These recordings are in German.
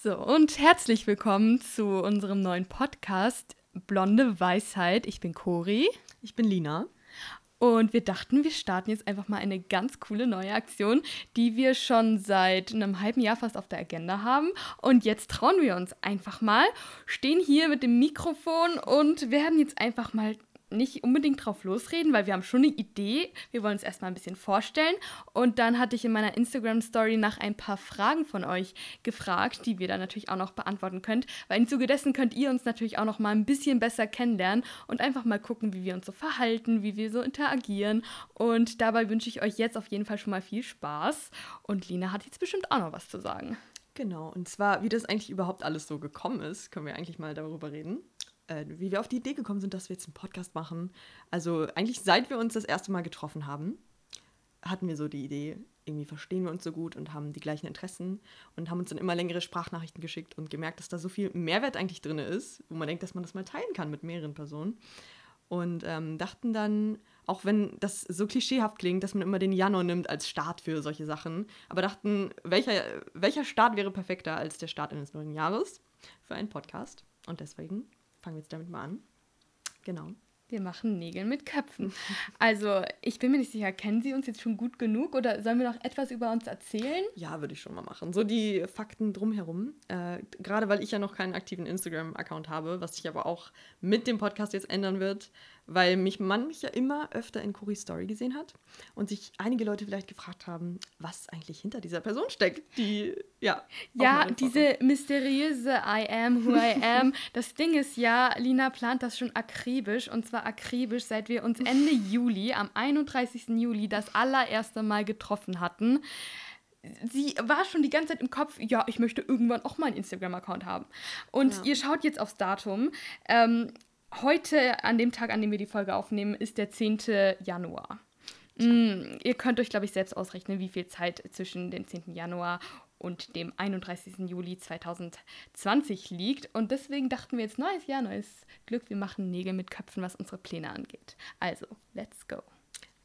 So, und herzlich willkommen zu unserem neuen Podcast Blonde Weisheit. Ich bin Cori. Ich bin Lina. Und wir dachten, wir starten jetzt einfach mal eine ganz coole neue Aktion, die wir schon seit einem halben Jahr fast auf der Agenda haben. Und jetzt trauen wir uns einfach mal, stehen hier mit dem Mikrofon und werden jetzt einfach mal nicht unbedingt drauf losreden, weil wir haben schon eine Idee. Wir wollen uns erstmal ein bisschen vorstellen. Und dann hatte ich in meiner Instagram-Story nach ein paar Fragen von euch gefragt, die wir dann natürlich auch noch beantworten könnt. Weil im Zuge dessen könnt ihr uns natürlich auch noch mal ein bisschen besser kennenlernen und einfach mal gucken, wie wir uns so verhalten, wie wir so interagieren. Und dabei wünsche ich euch jetzt auf jeden Fall schon mal viel Spaß. Und Lina hat jetzt bestimmt auch noch was zu sagen. Genau, und zwar, wie das eigentlich überhaupt alles so gekommen ist, können wir eigentlich mal darüber reden. Wie wir auf die Idee gekommen sind, dass wir jetzt einen Podcast machen. Also eigentlich seit wir uns das erste Mal getroffen haben, hatten wir so die Idee, irgendwie verstehen wir uns so gut und haben die gleichen Interessen und haben uns dann immer längere Sprachnachrichten geschickt und gemerkt, dass da so viel Mehrwert eigentlich drin ist, wo man denkt, dass man das mal teilen kann mit mehreren Personen. Und dachten dann, auch wenn das so klischeehaft klingt, dass man immer den Januar nimmt als Start für solche Sachen, aber dachten, welcher Start wäre perfekter als der Start eines neuen Jahres für einen Podcast? Und deswegen fangen wir jetzt damit mal an. Genau. Wir machen Nägel mit Köpfen. Also, ich bin mir nicht sicher, kennen Sie uns jetzt schon gut genug oder sollen wir noch etwas über uns erzählen? Ja, würde ich schon mal machen. So die Fakten drumherum. Gerade weil ich ja noch keinen aktiven Instagram-Account habe, was sich aber auch mit dem Podcast jetzt ändern wird, weil mich mancher immer öfter in Coris Story gesehen hat und sich einige Leute vielleicht gefragt haben, was eigentlich hinter dieser Person steckt, die, ja, diese mysteriöse I am who I am. Das Ding ist ja, Lina plant das schon akribisch und zwar akribisch, seit wir uns Ende Juli, am 31. Juli, das allererste Mal getroffen hatten. Sie war schon die ganze Zeit im Kopf, ja, ich möchte irgendwann auch mal einen Instagram-Account haben. Und ja, ihr schaut jetzt aufs Datum. Heute, an dem Tag, an dem wir die Folge aufnehmen, ist der 10. Januar. Ihr könnt euch, glaube ich, selbst ausrechnen, wie viel Zeit zwischen dem 10. Januar und dem 31. Juli 2020 liegt. Und deswegen dachten wir jetzt, neues Jahr, neues Glück. Wir machen Nägel mit Köpfen, was unsere Pläne angeht. Also, let's go.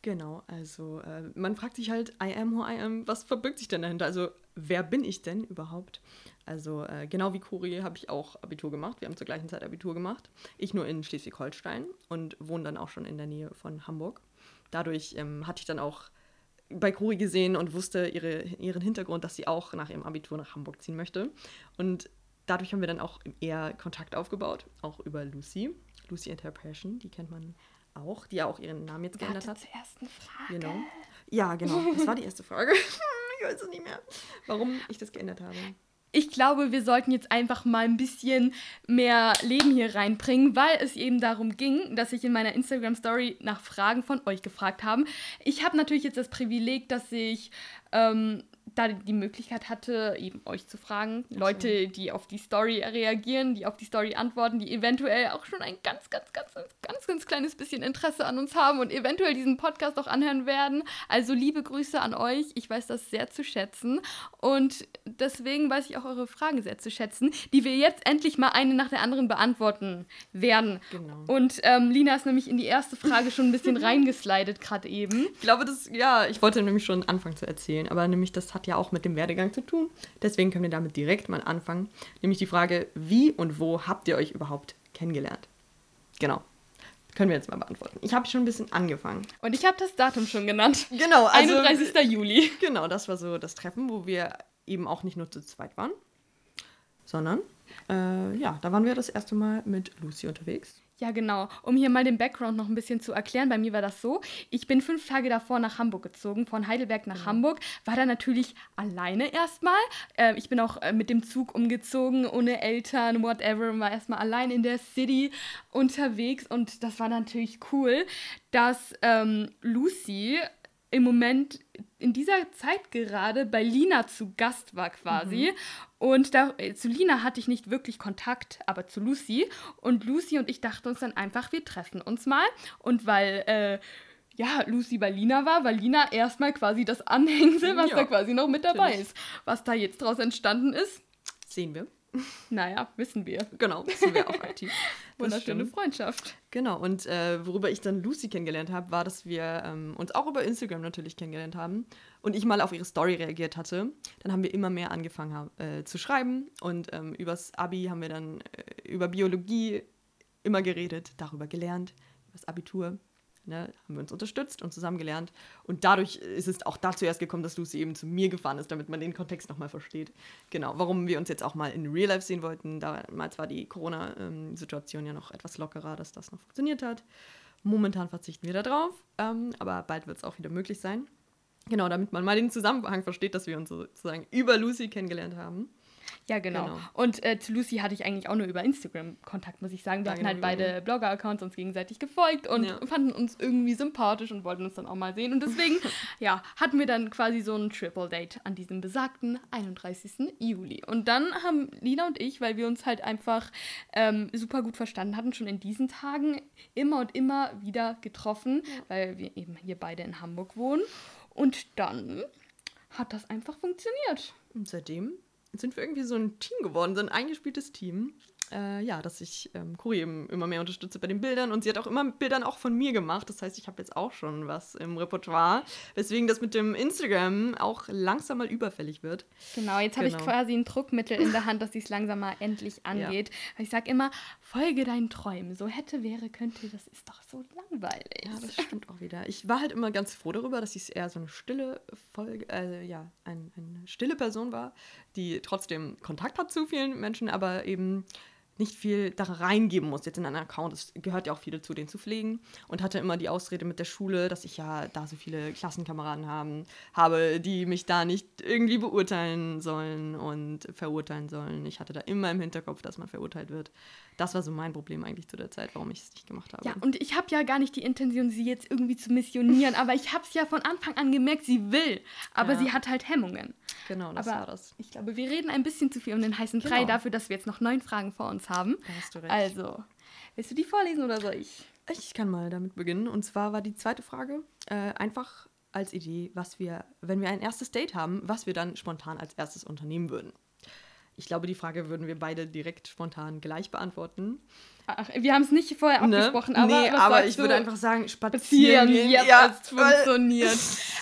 Genau, also man fragt sich halt, I am who I am, was verbirgt sich denn dahinter? Also, wer bin ich denn überhaupt? Also, genau wie Cori habe ich auch Abitur gemacht. Wir haben zur gleichen Zeit Abitur gemacht. Ich nur in Schleswig-Holstein und wohne dann auch schon in der Nähe von Hamburg. Dadurch hatte ich dann auch bei Cori gesehen und wusste ihren Hintergrund, dass sie auch nach ihrem Abitur nach Hamburg ziehen möchte. Und dadurch haben wir dann auch eher Kontakt aufgebaut, auch über Lucy and Her Passion, die kennt man auch, die ja auch ihren Namen jetzt geändert hat. Zur ersten Frage. Genau. Ja, genau, das war die erste Frage. Ich weiß es nicht mehr, warum ich das geändert habe. Ich glaube, wir sollten jetzt einfach mal ein bisschen mehr Leben hier reinbringen, weil es eben darum ging, dass ich in meiner Instagram-Story nach Fragen von euch gefragt habe. Ich habe natürlich jetzt das Privileg, dass ich da die Möglichkeit hatte, eben euch zu fragen. Ach, Leute, die auf die Story reagieren, die auf die Story antworten, die eventuell auch schon ein ganz kleines bisschen Interesse an uns haben und eventuell diesen Podcast auch anhören werden. Also liebe Grüße an euch. Ich weiß das sehr zu schätzen. Und deswegen weiß ich auch eure Fragen sehr zu schätzen, die wir jetzt endlich mal eine nach der anderen beantworten werden. Genau. Und Lina ist nämlich in die erste Frage schon ein bisschen reingeslidet gerade eben. Ich glaube, ich wollte nämlich schon anfangen zu erzählen, aber nämlich das hat ja auch mit dem Werdegang zu tun. Deswegen können wir damit direkt mal anfangen. Nämlich die Frage, wie und wo habt ihr euch überhaupt kennengelernt? Genau. Können wir jetzt mal beantworten. Ich habe schon ein bisschen angefangen. Und ich habe das Datum schon genannt. Genau. Also, 31. Juli. Genau, das war so das Treffen, wo wir eben auch nicht nur zu zweit waren, sondern da waren wir das erste Mal mit Lucy unterwegs. Ja, genau. Um hier mal den Background noch ein bisschen zu erklären, bei mir war das so, ich bin 5 Tage davor nach Hamburg gezogen, von Heidelberg nach Hamburg, war da natürlich alleine erstmal. Ich bin auch mit dem Zug umgezogen, ohne Eltern, whatever, war erstmal allein in der City unterwegs und das war natürlich cool, dass Lucy im Moment in dieser Zeit gerade bei Lina zu Gast war quasi. Und zu Lina hatte ich nicht wirklich Kontakt, aber zu Lucy. Und Lucy und ich dachten uns dann einfach, wir treffen uns mal. Und weil Lucy bei Lina war, weil Lina erstmal quasi das Anhängsel, was da quasi noch mit dabei ist. Was da jetzt draus entstanden ist, sehen wir. Naja, wissen wir. Genau, wissen wir auch aktiv. wunderschöne Freundschaft. Genau, und worüber ich dann Lucy kennengelernt habe, war, dass wir uns auch über Instagram natürlich kennengelernt haben und ich mal auf ihre Story reagiert hatte. Dann haben wir immer mehr angefangen zu schreiben und übers Abi haben wir dann über Biologie immer geredet, darüber gelernt, über das Abitur. Ne, haben wir uns unterstützt und zusammen gelernt. Und dadurch ist es auch dazu erst gekommen, dass Lucy eben zu mir gefahren ist, damit man den Kontext nochmal versteht. Genau, warum wir uns jetzt auch mal in Real Life sehen wollten. Damals war die Corona-Situation ja noch etwas lockerer, dass das noch funktioniert hat. Momentan verzichten wir da drauf, aber bald wird es auch wieder möglich sein. Genau, damit man mal den Zusammenhang versteht, dass wir uns sozusagen über Lucy kennengelernt haben. Ja, genau. Und zu Lucy hatte ich eigentlich auch nur über Instagram Kontakt, muss ich sagen. Wir hatten halt beide Blogger-Accounts uns gegenseitig gefolgt und fanden uns irgendwie sympathisch und wollten uns dann auch mal sehen. Und deswegen, hatten wir dann quasi so ein Triple-Date an diesem besagten 31. Juli. Und dann haben Lina und ich, weil wir uns halt einfach super gut verstanden hatten, schon in diesen Tagen immer und immer wieder getroffen, weil wir eben hier beide in Hamburg wohnen. Und dann hat das einfach funktioniert. Und seitdem sind wir irgendwie so ein Team geworden, so ein eingespieltes Team, dass ich Cori eben immer mehr unterstütze bei den Bildern und sie hat auch immer Bildern auch von mir gemacht, das heißt, ich habe jetzt auch schon was im Repertoire, weswegen das mit dem Instagram auch langsam mal überfällig wird. Genau, jetzt habe ich quasi ein Druckmittel in der Hand, dass dies langsam mal endlich angeht, weil ich sage immer, folge deinen Träumen, so hätte, wäre, könnte, das ist doch so langweilig. Ja, das stimmt auch wieder. Ich war halt immer ganz froh darüber, dass ich eher so eine stille Folge, eine stille Person war, die trotzdem Kontakt hat zu vielen Menschen, aber eben nicht viel da reingeben muss jetzt in einen Account. Es gehört ja auch viel dazu, den zu pflegen. Und hatte immer die Ausrede mit der Schule, dass ich ja da so viele Klassenkameraden habe, die mich da nicht irgendwie beurteilen sollen und verurteilen sollen. Ich hatte da immer im Hinterkopf, dass man verurteilt wird. Das war so mein Problem eigentlich zu der Zeit, warum ich es nicht gemacht habe. Ja, und ich habe ja gar nicht die Intention, sie jetzt irgendwie zu missionieren, aber ich habe es ja von Anfang an gemerkt, sie will. Aber sie hat halt Hemmungen. Genau, das war das. Ich glaube, wir reden ein bisschen zu viel um den heißen Brei dafür, dass wir jetzt noch 9 Fragen vor uns haben. Da hast du recht. Also, willst du die vorlesen oder soll ich? Ich kann mal damit beginnen. Und zwar war die zweite Frage einfach als Idee, was wir, wenn wir ein erstes Date haben, was wir dann spontan als erstes unternehmen würden. Ich glaube, die Frage würden wir beide direkt spontan gleich beantworten. Ach, wir haben es nicht vorher abgesprochen, aber ich würde einfach sagen, spazieren. Ja, es funktioniert.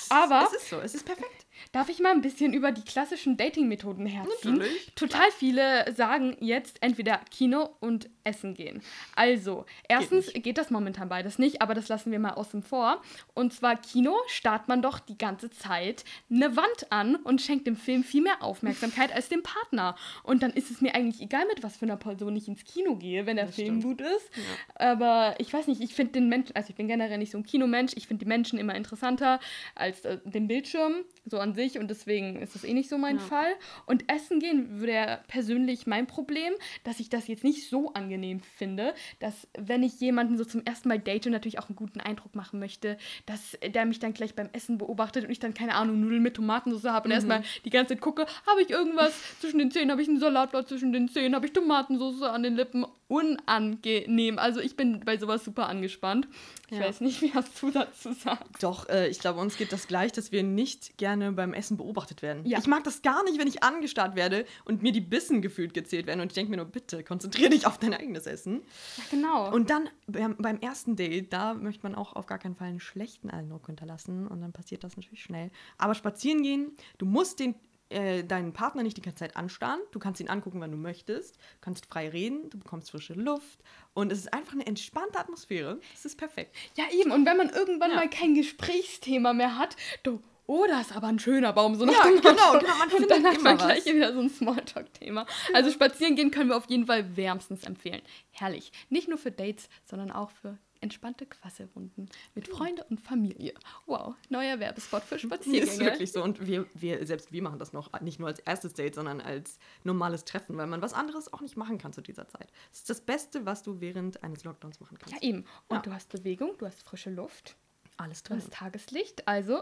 Aber es ist so, es ist perfekt. Darf ich mal ein bisschen über die klassischen Dating-Methoden herziehen? Natürlich. Total viele sagen jetzt entweder Kino und Essen gehen. Also, erstens geht das momentan beides nicht, aber das lassen wir mal außen vor. Und zwar Kino starrt man doch die ganze Zeit eine Wand an und schenkt dem Film viel mehr Aufmerksamkeit als dem Partner. Und dann ist es mir eigentlich egal, mit was für einer Person ich ins Kino gehe, wenn der Film gut ist. Ja. Aber ich weiß nicht, ich finde den Menschen, also ich bin generell nicht so ein Kinomensch, ich finde die Menschen immer interessanter als den Bildschirm, so an sich. Und deswegen ist das eh nicht so mein Fall. Und Essen gehen würde ja persönlich mein Problem, dass ich das jetzt nicht so angenehm finde, dass wenn ich jemanden so zum ersten Mal date und natürlich auch einen guten Eindruck machen möchte, dass der mich dann gleich beim Essen beobachtet und ich dann, keine Ahnung, Nudeln mit Tomatensauce habe und erstmal die ganze Zeit gucke, habe ich irgendwas zwischen den Zähnen, habe ich einen Salatblatt zwischen den Zähnen, habe ich Tomatensauce an den Lippen. Unangenehm. Also ich bin bei sowas super angespannt. Ich weiß nicht, was du dazu sagst. Doch, ich glaube, uns geht das gleich, dass wir nicht gerne beim Essen beobachtet werden. Ja. Ich mag das gar nicht, wenn ich angestarrt werde und mir die Bissen gefühlt gezählt werden. Und ich denke mir nur, bitte, konzentriere dich auf dein eigenes Essen. Ja, genau. Und dann beim ersten Date, da möchte man auch auf gar keinen Fall einen schlechten Eindruck hinterlassen. Und dann passiert das natürlich schnell. Aber spazieren gehen, du musst deinen Partner nicht die ganze Zeit anstarren. Du kannst ihn angucken, wann du möchtest. Du kannst frei reden, du bekommst frische Luft. Und es ist einfach eine entspannte Atmosphäre. Es ist perfekt. Ja, eben. Und wenn man irgendwann mal kein Gesprächsthema mehr hat, das ist aber ein schöner Baum. So nach dem Motto. Genau. Und dann hat man gleich wieder so ein Smalltalk-Thema. Also spazieren gehen können wir auf jeden Fall wärmstens empfehlen. Herrlich. Nicht nur für Dates, sondern auch für entspannte Quasselrunden mit Freunde und Familie. Wow, neuer Werbespot für Spaziergänge. Ist wirklich so. Und wir machen das noch nicht nur als erstes Date, sondern als normales Treffen, weil man was anderes auch nicht machen kann zu dieser Zeit. Das ist das Beste, was du während eines Lockdowns machen kannst. Ja, eben. Und du hast Bewegung, du hast frische Luft. Alles drin. Du hast Tageslicht, also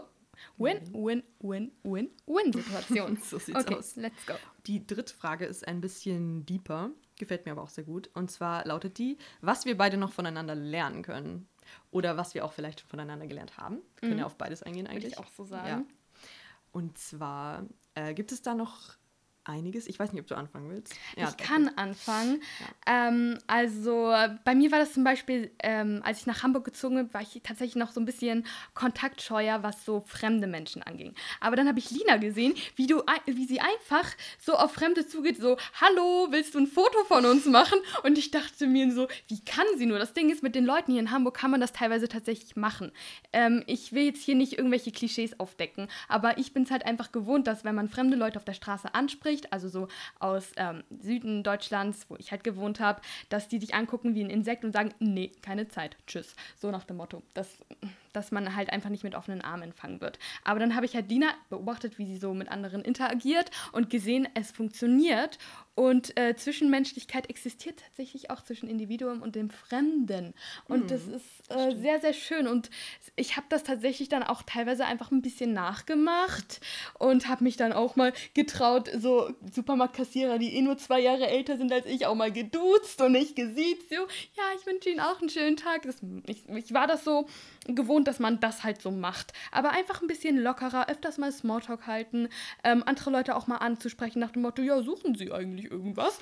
Win-Win-Win-Win-Win-Situation. So sieht's aus. Let's go. Die dritte Frage ist ein bisschen deeper, gefällt mir aber auch sehr gut. Und zwar lautet die, was wir beide noch voneinander lernen können. Oder was wir auch vielleicht voneinander gelernt haben. Wir können ja auf beides eingehen eigentlich. Würde ich auch so sagen. Ja. Und zwar gibt es da noch einiges. Ich weiß nicht, ob du anfangen willst. Ja, ich kann anfangen. Ja. Also bei mir war das zum Beispiel, als ich nach Hamburg gezogen bin, war ich tatsächlich noch so ein bisschen kontaktscheuer, was so fremde Menschen anging. Aber dann habe ich Lina gesehen, wie sie einfach so auf Fremde zugeht, so, hallo, willst du ein Foto von uns machen? Und ich dachte mir so, wie kann sie nur? Das Ding ist, mit den Leuten hier in Hamburg kann man das teilweise tatsächlich machen. Ich will jetzt hier nicht irgendwelche Klischees aufdecken, aber ich bin es halt einfach gewohnt, dass wenn man fremde Leute auf der Straße anspricht, also so aus Süden Deutschlands, wo ich halt gewohnt habe, dass die dich angucken wie ein Insekt und sagen, nee, keine Zeit, tschüss. So nach dem Motto, dass man halt einfach nicht mit offenen Armen empfangen wird. Aber dann habe ich halt Lina beobachtet, wie sie so mit anderen interagiert und gesehen, es funktioniert. Und Zwischenmenschlichkeit existiert tatsächlich auch zwischen Individuum und dem Fremden. Und das ist sehr, sehr schön. Und ich habe das tatsächlich dann auch teilweise einfach ein bisschen nachgemacht und habe mich dann auch mal getraut, so Supermarktkassierer, die nur 2 Jahre älter sind als ich, auch mal geduzt und nicht gesiezt. So, ja, ich wünsche Ihnen auch einen schönen Tag. Ich war das so gewohnt, dass man das halt so macht. Aber einfach ein bisschen lockerer, öfters mal Smalltalk halten, andere Leute auch mal anzusprechen nach dem Motto, ja, suchen Sie eigentlich irgendwas.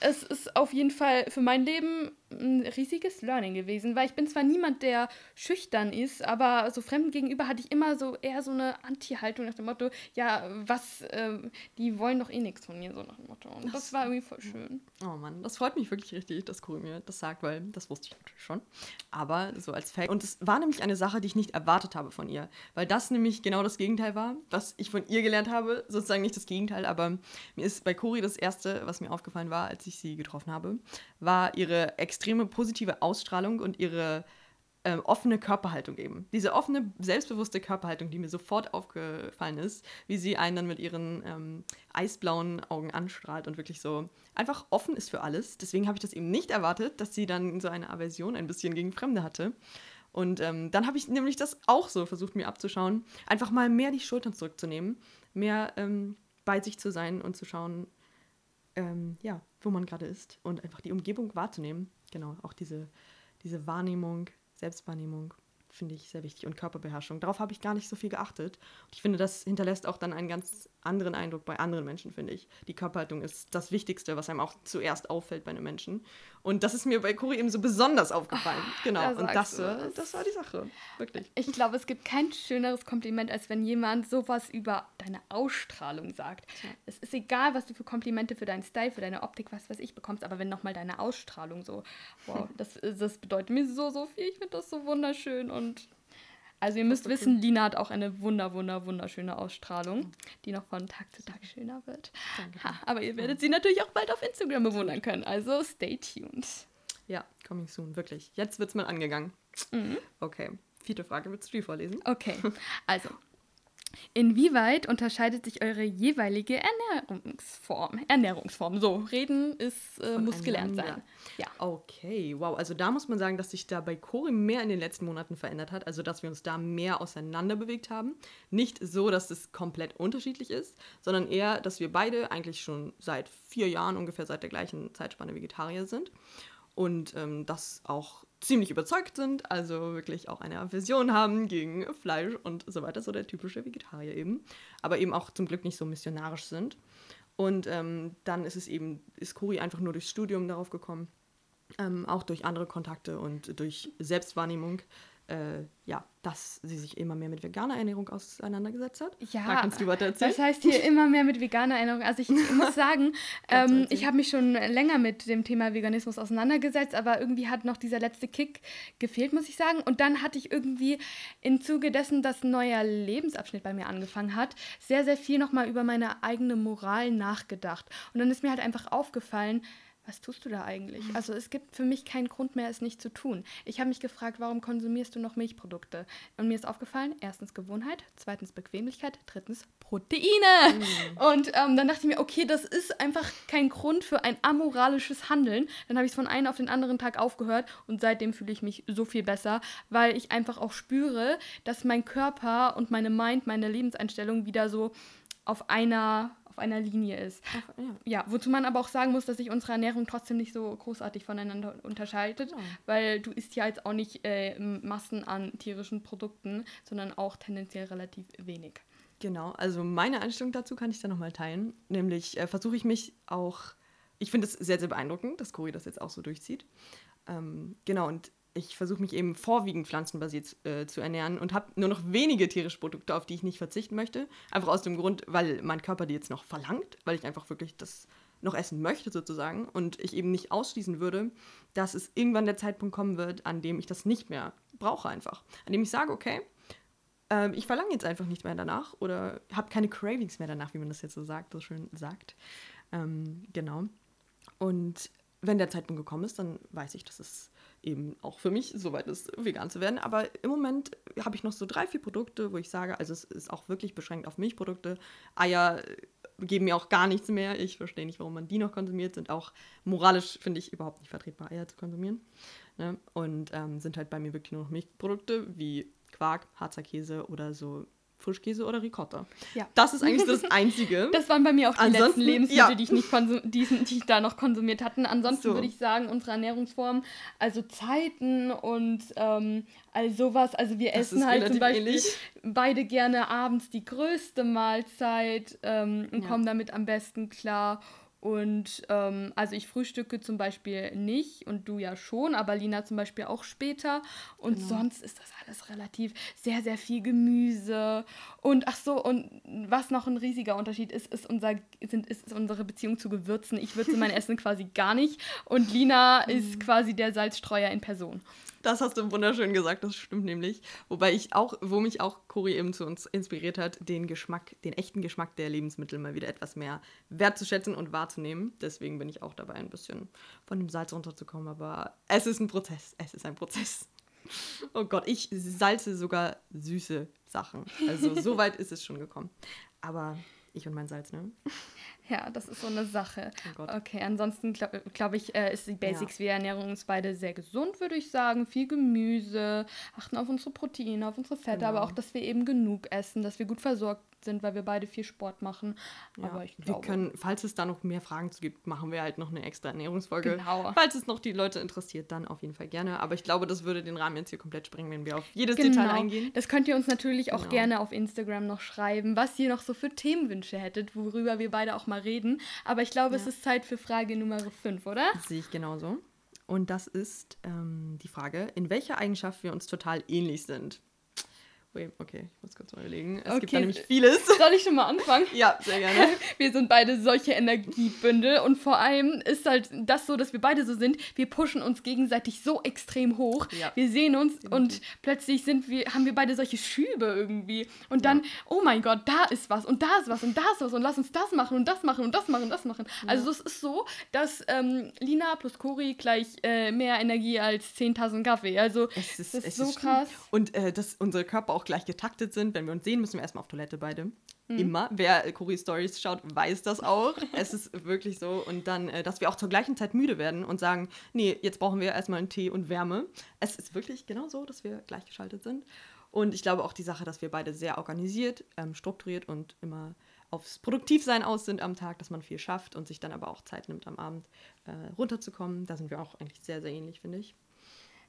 Es ist auf jeden Fall für mein Leben ein riesiges Learning gewesen, weil ich bin zwar niemand, der schüchtern ist, aber so Fremden gegenüber hatte ich immer so eher so eine Anti-Haltung nach dem Motto, ja, was, die wollen doch eh nichts von mir, so nach dem Motto. Und das war irgendwie voll schön. Oh Mann, das freut mich wirklich richtig, dass Kuri mir das sagt, weil das wusste ich natürlich schon, aber so als Fact. Und es war nämlich eine Sache, die ich nicht erwartet habe von ihr, weil das nämlich genau das Gegenteil war, was ich von ihr gelernt habe, sozusagen nicht das Gegenteil, aber mir ist bei Kuri das Erste, was mir aufgefallen war, als ich sie getroffen habe, war ihre extreme positive Ausstrahlung und ihre offene Körperhaltung eben. Diese offene, selbstbewusste Körperhaltung, die mir sofort aufgefallen ist, wie sie einen dann mit ihren eisblauen Augen anstrahlt und wirklich so einfach offen ist für alles. Deswegen habe ich das eben nicht erwartet, dass sie dann so eine Aversion ein bisschen gegen Fremde hatte. Und dann habe ich nämlich das auch so versucht, mir abzuschauen, einfach mal mehr die Schultern zurückzunehmen, mehr bei sich zu sein und zu schauen, wo man gerade ist und einfach die Umgebung wahrzunehmen. Genau, auch diese Wahrnehmung, Selbstwahrnehmung finde ich sehr wichtig und Körperbeherrschung. Darauf habe ich gar nicht so viel geachtet. Und ich finde, das hinterlässt auch dann einen ganz anderen Eindruck bei anderen Menschen, finde ich. Die Körperhaltung ist das Wichtigste, was einem auch zuerst auffällt bei einem Menschen. Und das ist mir bei Kuri eben so besonders aufgefallen. Genau, und das war die Sache, wirklich. Ich glaube, es gibt kein schöneres Kompliment, als wenn jemand sowas über deine Ausstrahlung sagt. Ja. Es ist egal, was du für Komplimente für deinen Style, für deine Optik, was weiß ich, bekommst, aber wenn nochmal deine Ausstrahlung so, wow, das bedeutet mir so viel, ich finde das so wunderschön. Und also ihr müsst wissen, Lina hat auch eine wunderschöne Ausstrahlung, die noch von Tag zu Tag schöner wird. Danke. Aber ihr werdet sie natürlich auch bald auf Instagram bewundern können, also stay tuned. Ja, coming soon, wirklich. Jetzt wird's mal angegangen. Mhm. Okay, 4. Frage, willst du die vorlesen? Okay, also... Inwieweit unterscheidet sich eure jeweilige Ernährungsform? So, reden ist, muss gelernt sein. Ja. Okay, wow. Also da muss man sagen, dass sich da bei Kuri mehr in den letzten Monaten verändert hat. Also dass wir uns da mehr auseinander bewegt haben. Nicht so, dass es komplett unterschiedlich ist, sondern eher, dass wir beide eigentlich schon seit 4 Jahren, ungefähr seit der gleichen Zeitspanne Vegetarier sind. Und das auch ziemlich überzeugt sind, also wirklich auch eine Aversion haben gegen Fleisch und so weiter, so der typische Vegetarier eben, aber eben auch zum Glück nicht so missionarisch sind. Und dann ist Kuri einfach nur durchs Studium darauf gekommen, auch durch andere Kontakte und durch Selbstwahrnehmung, dass sie sich immer mehr mit veganer Ernährung auseinandergesetzt hat. Ja, da kannst du weiter erzählen. Das heißt hier immer mehr mit veganer Ernährung. Also ich muss sagen, ich habe mich schon länger mit dem Thema Veganismus auseinandergesetzt, aber irgendwie hat noch dieser letzte Kick gefehlt, muss ich sagen. Und dann hatte ich irgendwie im Zuge dessen, dass ein neuer Lebensabschnitt bei mir angefangen hat, sehr, sehr viel nochmal über meine eigene Moral nachgedacht. Und dann ist mir halt einfach aufgefallen, was tust du da eigentlich? Also es gibt für mich keinen Grund mehr, es nicht zu tun. Ich habe mich gefragt, warum konsumierst du noch Milchprodukte? Und mir ist aufgefallen, 1. Gewohnheit, 2. Bequemlichkeit, 3. Proteine. Und dann dachte ich mir, okay, das ist einfach kein Grund für ein amoralisches Handeln. Dann habe ich es von einem auf den anderen Tag aufgehört und seitdem fühle ich mich so viel besser, weil ich einfach auch spüre, dass mein Körper und meine Mind, meine Lebenseinstellung wieder so auf einer Linie ist. Ja, wozu man aber auch sagen muss, dass sich unsere Ernährung trotzdem nicht so großartig voneinander unterscheidet, genau. Weil du isst ja jetzt auch nicht Massen an tierischen Produkten, sondern auch tendenziell relativ wenig. Genau, also meine Einstellung dazu kann ich dann nochmal teilen. Nämlich versuche ich mich auch, ich finde es sehr, sehr beeindruckend, dass Cori das jetzt auch so durchzieht. Genau, und ich versuche mich eben vorwiegend pflanzenbasiert zu ernähren und habe nur noch wenige tierische Produkte, auf die ich nicht verzichten möchte. Einfach aus dem Grund, weil mein Körper die jetzt noch verlangt, weil ich einfach wirklich das noch essen möchte sozusagen und ich eben nicht ausschließen würde, dass es irgendwann der Zeitpunkt kommen wird, an dem ich das nicht mehr brauche einfach. An dem ich sage, okay, ich verlange jetzt einfach nicht mehr danach oder habe keine Cravings mehr danach, wie man das jetzt so schön sagt. Genau. Und wenn der Zeitpunkt gekommen ist, dann weiß ich, dass es eben auch für mich soweit ist, vegan zu werden. Aber im Moment habe ich noch so 3, 4 Produkte, wo ich sage, also es ist auch wirklich beschränkt auf Milchprodukte. Eier geben mir auch gar nichts mehr. Ich verstehe nicht, warum man die noch konsumiert. Sind auch moralisch, finde ich, überhaupt nicht vertretbar, Eier zu konsumieren. Ne? Und sind halt bei mir wirklich nur noch Milchprodukte wie Quark, Harzer Käse oder so Frischkäse oder Ricotta. Ja. Das ist eigentlich das Einzige. Das waren bei mir auch die letzten Lebensmittel, ja, die ich da noch konsumiert hatten. Ansonsten würde ich sagen, unsere Ernährungsform, also Zeiten und all sowas. Also wir essen halt zum Beispiel beide gerne abends die größte Mahlzeit und kommen damit am besten klar. Und also ich frühstücke zum Beispiel nicht und du ja schon, aber Lina zum Beispiel auch später. Und sonst ist das alles relativ sehr, sehr viel Gemüse. Und und was noch ein riesiger Unterschied ist unsere Beziehung zu Gewürzen. Ich würze mein Essen quasi gar nicht und Lina ist quasi der Salzstreuer in Person. Das hast du wunderschön gesagt, das stimmt nämlich. Wobei mich auch Cori eben zu uns inspiriert hat, den echten Geschmack der Lebensmittel mal wieder etwas mehr wertzuschätzen und wahrzunehmen. Deswegen bin ich auch dabei, ein bisschen von dem Salz runterzukommen. Aber es ist ein Prozess. Oh Gott, ich salze sogar süße Sachen. Also so weit ist es schon gekommen. Aber ich und mein Salz, ne? Ja, das ist so eine Sache. Oh Gott. Okay, ansonsten glaube ich, ist die Basics wie Ernährung uns beide sehr gesund, würde ich sagen. Viel Gemüse, achten auf unsere Proteine, auf unsere Fette, aber auch, dass wir eben genug essen, dass wir gut versorgt sind, weil wir beide viel Sport machen. Ja. Aber ich glaube, wir können, falls es da noch mehr Fragen zu gibt, machen wir halt noch eine extra Ernährungsfolge. Genau. Falls es noch die Leute interessiert, dann auf jeden Fall gerne. Aber ich glaube, das würde den Rahmen jetzt hier komplett sprengen, wenn wir auf jedes Detail eingehen. Das könnt ihr uns natürlich auch gerne auf Instagram noch schreiben, was ihr noch so für Themenwünsche hättet, worüber wir beide auch mal reden. Aber ich glaube, es ist Zeit für Frage Nummer 5, oder? Das sehe ich genauso. Und das ist die Frage, in welcher Eigenschaft wir uns total ähnlich sind. Okay, ich muss kurz mal überlegen. Es gibt da nämlich vieles. Soll ich schon mal anfangen? Ja, sehr gerne. Wir sind beide solche Energiebündel und vor allem ist halt das so, dass wir beide so sind. Wir pushen uns gegenseitig so extrem hoch. Ja. Wir sehen uns und plötzlich haben wir beide solche Schübe irgendwie. Und dann, oh mein Gott, da ist was und da ist was und da ist was und lass uns das machen und das machen und das machen und das machen. Ja. Also es ist so, dass Lina plus Cori gleich mehr Energie als 10.000 Kaffee. Also es ist so krass. Und dass unser Körper auch gleich getaktet sind. Wenn wir uns sehen, müssen wir erstmal auf Toilette beide. Immer. Wer Cori Stories schaut, weiß das auch. Es ist wirklich so. Und dann, dass wir auch zur gleichen Zeit müde werden und sagen, nee, jetzt brauchen wir erstmal einen Tee und Wärme. Es ist wirklich genau so, dass wir gleichgeschaltet sind. Und ich glaube auch die Sache, dass wir beide sehr organisiert, strukturiert und immer aufs Produktivsein aus sind am Tag, dass man viel schafft und sich dann aber auch Zeit nimmt, am Abend runterzukommen. Da sind wir auch eigentlich sehr, sehr ähnlich, finde ich.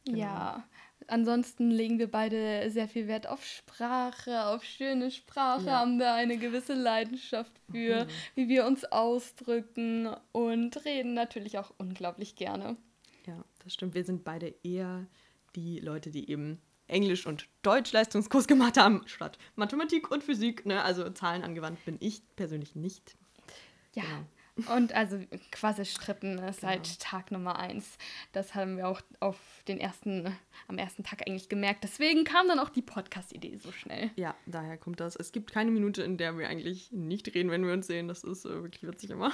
Genau. Ja, ansonsten legen wir beide sehr viel Wert auf Sprache, auf schöne Sprache, haben wir eine gewisse Leidenschaft für, wie wir uns ausdrücken und reden natürlich auch unglaublich gerne. Ja, das stimmt. Wir sind beide eher die Leute, die eben Englisch- und Deutsch-Leistungskurs gemacht haben, statt Mathematik und Physik, ne? Also Zahlen angewandt bin ich persönlich nicht. Ja. Genau. Und also Quasselstrippen ist halt Tag Nummer 1. Das haben wir auch am ersten Tag eigentlich gemerkt. Deswegen kam dann auch die Podcast-Idee so schnell. Ja, daher kommt das. Es gibt keine Minute, in der wir eigentlich nicht reden, wenn wir uns sehen. Das ist wirklich witzig immer.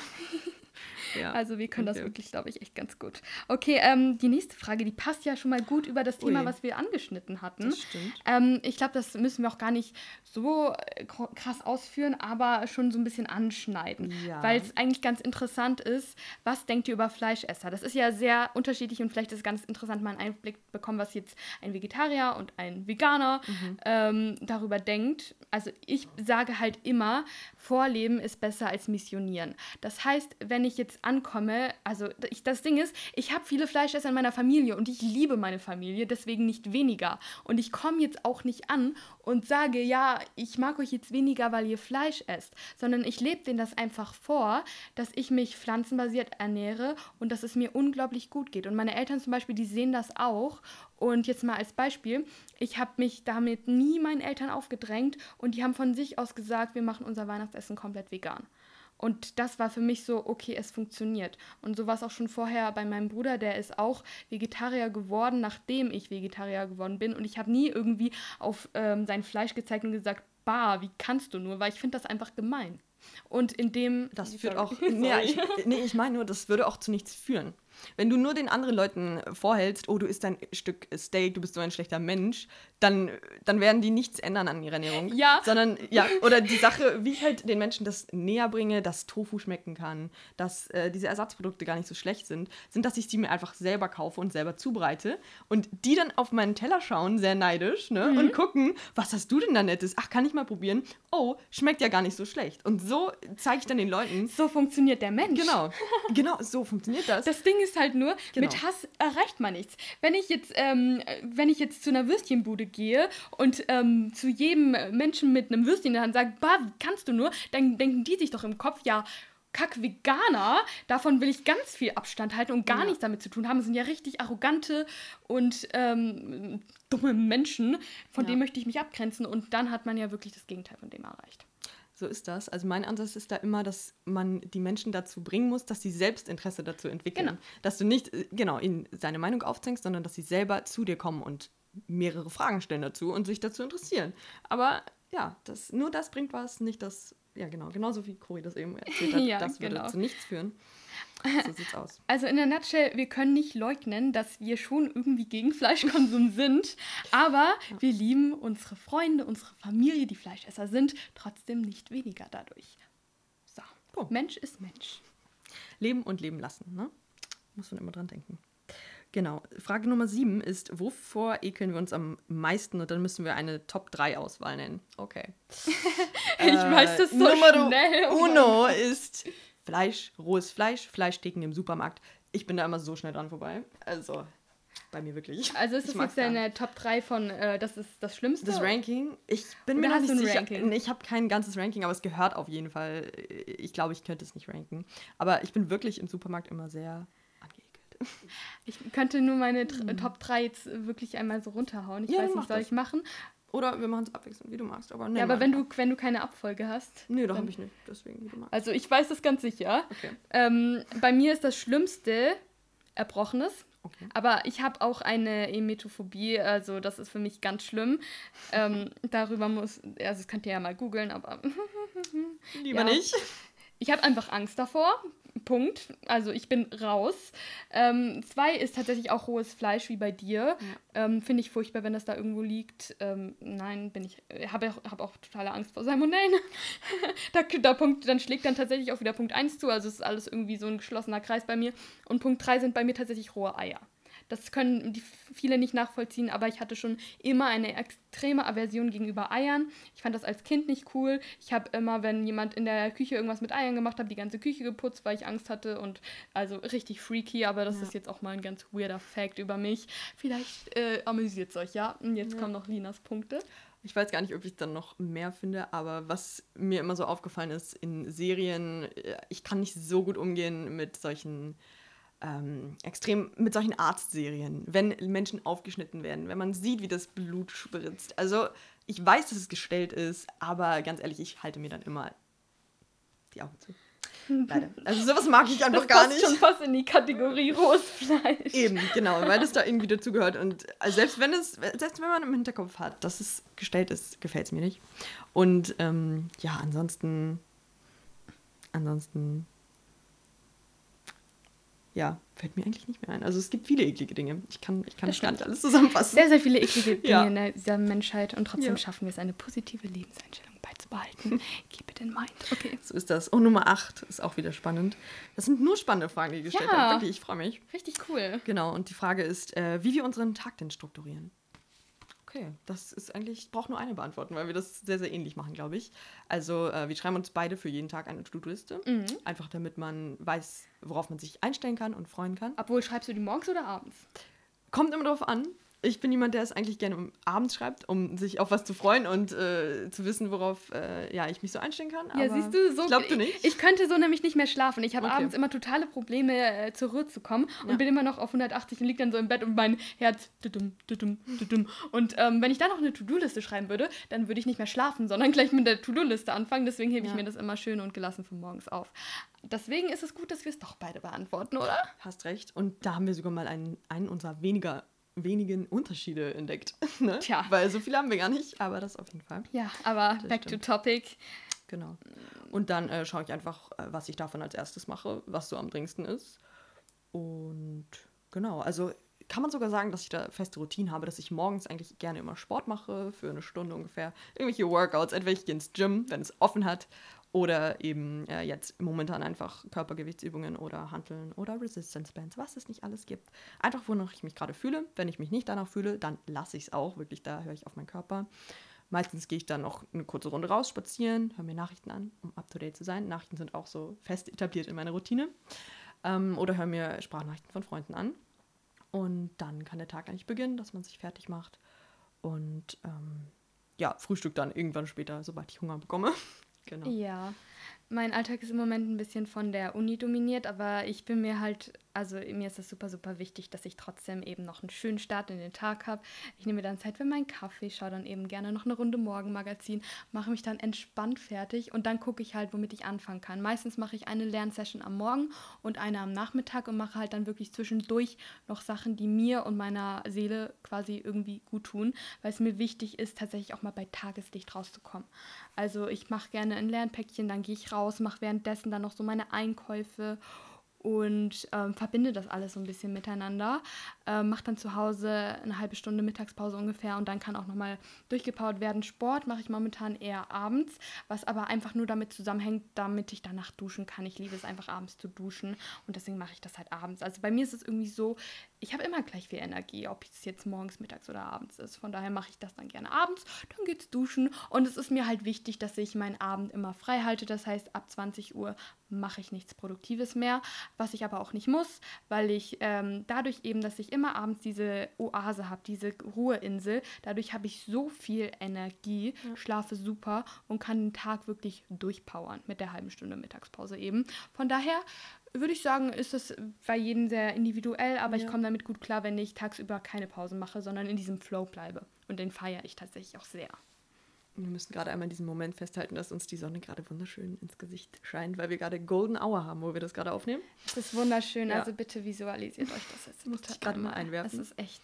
Ja. Also wir können das wirklich, glaube ich, echt ganz gut. Okay, die nächste Frage, die passt ja schon mal gut über das Thema, was wir angeschnitten hatten. Das stimmt. Ich glaube, das müssen wir auch gar nicht so krass ausführen, aber schon so ein bisschen anschneiden, weil es eigentlich ganz interessant ist, was denkt ihr über Fleischesser? Das ist ja sehr unterschiedlich und vielleicht ist es ganz interessant, mal einen Einblick bekommen, was jetzt ein Vegetarier und ein Veganer darüber denkt. Also ich sage halt immer, Vorleben ist besser als Missionieren. Das heißt, wenn ich ich jetzt ankomme, also das Ding ist, ich habe viele Fleischesser in meiner Familie und ich liebe meine Familie, deswegen nicht weniger. Und ich komme jetzt auch nicht an und sage, ja, ich mag euch jetzt weniger, weil ihr Fleisch esst, sondern ich lebe denen das einfach vor, dass ich mich pflanzenbasiert ernähre und dass es mir unglaublich gut geht. Und meine Eltern zum Beispiel, die sehen das auch. Und jetzt mal als Beispiel, ich habe mich damit nie meinen Eltern aufgedrängt und die haben von sich aus gesagt, wir machen unser Weihnachtsessen komplett vegan. Und das war für mich so, okay, es funktioniert. Und so war es auch schon vorher bei meinem Bruder, der ist auch Vegetarier geworden, nachdem ich Vegetarier geworden bin. Und ich habe nie irgendwie auf sein Fleisch gezeigt und gesagt, bah, wie kannst du nur? Weil ich finde das einfach gemein. Und in dem... Das führt auch... Ich meine nur, das würde auch zu nichts führen. Wenn du nur den anderen Leuten vorhältst, oh, du isst ein Stück Steak, du bist so ein schlechter Mensch, dann werden die nichts ändern an ihrer Ernährung. Ja. Sondern, ja, oder die Sache, wie ich halt den Menschen das näher bringe, dass Tofu schmecken kann, dass diese Ersatzprodukte gar nicht so schlecht sind, dass ich die mir einfach selber kaufe und selber zubereite und die dann auf meinen Teller schauen, sehr neidisch, ne, und gucken, was hast du denn da Nettes? Ach, kann ich mal probieren? Oh, schmeckt ja gar nicht so schlecht. Und so zeige ich dann den Leuten. So funktioniert der Mensch. Genau, so funktioniert das. Das Ding ist halt nur, mit Hass erreicht man nichts. Wenn ich jetzt zu einer Würstchenbude gehe und zu jedem Menschen mit einem Würstchen in der Hand sage, bah, wie kannst du nur, dann denken die sich doch im Kopf, ja, Kack-Veganer, davon will ich ganz viel Abstand halten und gar nichts damit zu tun haben. Das sind ja richtig arrogante und dumme Menschen, von denen möchte ich mich abgrenzen und dann hat man ja wirklich das Gegenteil von dem erreicht. So ist das. Also mein Ansatz ist da immer, dass man die Menschen dazu bringen muss, dass sie selbst Interesse dazu entwickeln. Genau. Dass du nicht, ihnen seine Meinung aufzwängst, sondern dass sie selber zu dir kommen und mehrere Fragen stellen dazu und sich dazu interessieren. Aber ja, das bringt was, nicht das, genauso wie Cori das eben erzählt hat, das würde zu nichts führen. So sieht's aus. Also in der Nutshell, wir können nicht leugnen, dass wir schon irgendwie gegen Fleischkonsum sind, aber wir lieben unsere Freunde, unsere Familie, die Fleischesser sind, trotzdem nicht weniger dadurch. So, oh. Mensch ist Mensch. Leben und leben lassen, ne? Muss man immer dran denken. Genau. Frage Nummer 7 ist, wovor ekeln wir uns am meisten? Und dann müssen wir eine Top-3-Auswahl nennen. Okay. Ich weiß das so schnell. Nummer 1 ist... Fleisch, rohes Fleisch, Fleischtheken im Supermarkt. Ich bin da immer so schnell dran vorbei. Also, bei mir wirklich. Also ist das jetzt deine Top 3 von, das ist das Schlimmste? Das Ranking? Ich bin mir noch nicht sicher. Ranking? Ich habe kein ganzes Ranking, aber es gehört auf jeden Fall. Ich glaube, ich könnte es nicht ranken. Aber ich bin wirklich im Supermarkt immer sehr angeekelt. Ich könnte nur meine Top 3 jetzt wirklich einmal so runterhauen. Ich weiß nicht, soll ich machen? Oder wir machen es abwechselnd, wie du magst. Aber wenn du keine Abfolge hast... Nee, da habe ich nicht. Deswegen, wie du magst. Also ich weiß das ganz sicher. Okay. Bei mir ist das Schlimmste Erbrochenes. Okay. Aber ich habe auch eine Emetophobie. Also das ist für mich ganz schlimm. Darüber muss... Also das könnt ihr ja mal googeln, aber... Lieber nicht. Ich habe einfach Angst davor. Punkt. Also ich bin raus. 2 ist tatsächlich auch rohes Fleisch, wie bei dir. Ja. Finde ich furchtbar, wenn das da irgendwo liegt. Nein, habe auch totale Angst vor Salmonellen. Dann schlägt dann tatsächlich auch wieder Punkt 1 zu. Also es ist alles irgendwie so ein geschlossener Kreis bei mir. Und Punkt 3 sind bei mir tatsächlich rohe Eier. Das können die viele nicht nachvollziehen, aber ich hatte schon immer eine extreme Aversion gegenüber Eiern. Ich fand das als Kind nicht cool. Ich habe immer, wenn jemand in der Küche irgendwas mit Eiern gemacht hat, die ganze Küche geputzt, weil ich Angst hatte. Und also richtig freaky, aber das ist jetzt auch mal ein ganz weirder Fact über mich. Vielleicht amüsiert es euch, ja? Und jetzt kommen noch Linas Punkte. Ich weiß gar nicht, ob ich dann noch mehr finde, aber was mir immer so aufgefallen ist in Serien, ich kann nicht so gut umgehen mit solchen... extrem mit solchen Arztserien, wenn Menschen aufgeschnitten werden, wenn man sieht, wie das Blut spritzt. Also ich weiß, dass es gestellt ist, aber ganz ehrlich, ich halte mir dann immer die Augen zu. Leider. Also sowas mag ich einfach gar nicht. Das passt schon fast in die Kategorie rohes Fleisch. Eben, genau, weil das da irgendwie dazugehört. Und also selbst wenn man im Hinterkopf hat, dass es gestellt ist, gefällt es mir nicht. Und ansonsten... Ja, fällt mir eigentlich nicht mehr ein. Also es gibt viele eklige Dinge. Ich kann gar nicht alles zusammenfassen. Sehr, sehr viele eklige Dinge in dieser Menschheit. Und trotzdem schaffen wir es, eine positive Lebenseinstellung beizubehalten. Keep it in mind. Okay. So ist das. Oh, Nummer 8 ist auch wieder spannend. Das sind nur spannende Fragen, die gestellt haben. Wirklich, ich freue mich. Richtig cool. Genau, und die Frage ist, wie wir unseren Tag denn strukturieren. Okay, das ist eigentlich, ich brauche nur eine beantworten, weil wir das sehr, sehr ähnlich machen, glaube ich. Also wir schreiben uns beide für jeden Tag eine To-Do-Liste, einfach damit man weiß, worauf man sich einstellen kann und freuen kann. Obwohl, schreibst du die morgens oder abends? Kommt immer drauf an. Ich bin jemand, der es eigentlich gerne abends schreibt, um sich auf was zu freuen und zu wissen, worauf ich mich so einstellen kann. Aber ja, siehst du, so glaubst du nicht? Ich könnte so nämlich nicht mehr schlafen. Ich habe abends immer totale Probleme, zur Ruhe zu kommen und bin immer noch auf 180 und liege dann so im Bett und mein Herz und wenn ich da noch eine To-Do-Liste schreiben würde, dann würde ich nicht mehr schlafen, sondern gleich mit der To-Do-Liste anfangen. Deswegen hebe ich mir das immer schön und gelassen von morgens auf. Deswegen ist es gut, dass wir es doch beide beantworten, oder? Hast recht. Und da haben wir sogar mal einen unserer wenigen Unterschiede entdeckt. Ne? Tja. Weil so viele haben wir gar nicht, aber das auf jeden Fall. Ja, aber das back stimmt. To topic. Genau. Und dann schaue ich einfach, was ich davon als erstes mache, was so am dringendsten ist. Und genau, also kann man sogar sagen, dass ich da feste Routinen habe, dass ich morgens eigentlich gerne immer Sport mache, für eine Stunde ungefähr. Irgendwelche Workouts, entweder ich gehe ins Gym, wenn es offen hat, oder eben jetzt momentan einfach Körpergewichtsübungen oder Hanteln oder Resistance Bands, was es nicht alles gibt. Einfach, wonach ich mich gerade fühle. Wenn ich mich nicht danach fühle, dann lasse ich es auch. Wirklich, da höre ich auf meinen Körper. Meistens gehe ich dann noch eine kurze Runde raus, spazieren, höre mir Nachrichten an, um up-to-date zu sein. Nachrichten sind auch so fest etabliert in meiner Routine. Oder höre mir Sprachnachrichten von Freunden an. Und dann kann der Tag eigentlich beginnen, dass man sich fertig macht. Und Frühstück dann irgendwann später, sobald ich Hunger bekomme. Genau. Ja, mein Alltag ist im Moment ein bisschen von der Uni dominiert, aber ich bin mir halt, also mir ist das super, super wichtig, dass ich trotzdem eben noch einen schönen Start in den Tag habe. Ich nehme mir dann Zeit für meinen Kaffee, schaue dann eben gerne noch eine Runde Morgenmagazin, mache mich dann entspannt fertig und dann gucke ich halt, womit ich anfangen kann. Meistens mache ich eine Lernsession am Morgen und eine am Nachmittag und mache halt dann wirklich zwischendurch noch Sachen, die mir und meiner Seele quasi irgendwie gut tun, weil es mir wichtig ist, tatsächlich auch mal bei Tageslicht rauszukommen. Also ich mache gerne ein Lernpäckchen, dann gehe ich raus, mache währenddessen dann noch so meine Einkäufe und verbinde das alles so ein bisschen miteinander, mache dann zu Hause eine halbe Stunde Mittagspause ungefähr und dann kann auch nochmal durchgepowert werden. Sport mache ich momentan eher abends, was aber einfach nur damit zusammenhängt, damit ich danach duschen kann. Ich liebe es einfach abends zu duschen und deswegen mache ich das halt abends. Also bei mir ist es irgendwie so, ich habe immer gleich viel Energie, ob es jetzt morgens, mittags oder abends ist. Von daher mache ich das dann gerne abends, dann geht's duschen und es ist mir halt wichtig, dass ich meinen Abend immer frei halte. Das heißt, ab 20 Uhr mache ich nichts Produktives mehr, was ich aber auch nicht muss, weil ich dadurch eben, dass ich immer abends diese Oase habe, diese Ruheinsel, dadurch habe ich so viel Energie, schlafe super und kann den Tag wirklich durchpowern mit der halben Stunde Mittagspause eben. Von daher würde ich sagen, ist das bei jedem sehr individuell, aber ich komme damit gut klar, wenn ich tagsüber keine Pausen mache, sondern in diesem Flow bleibe und den feiere ich tatsächlich auch sehr. Wir müssen gerade einmal diesen Moment festhalten, dass uns die Sonne gerade wunderschön ins Gesicht scheint, weil wir gerade Golden Hour haben, wo wir das gerade aufnehmen. Es ist wunderschön, also bitte visualisiert euch das jetzt. Muss ich gerade mal einwerfen. Es ist echt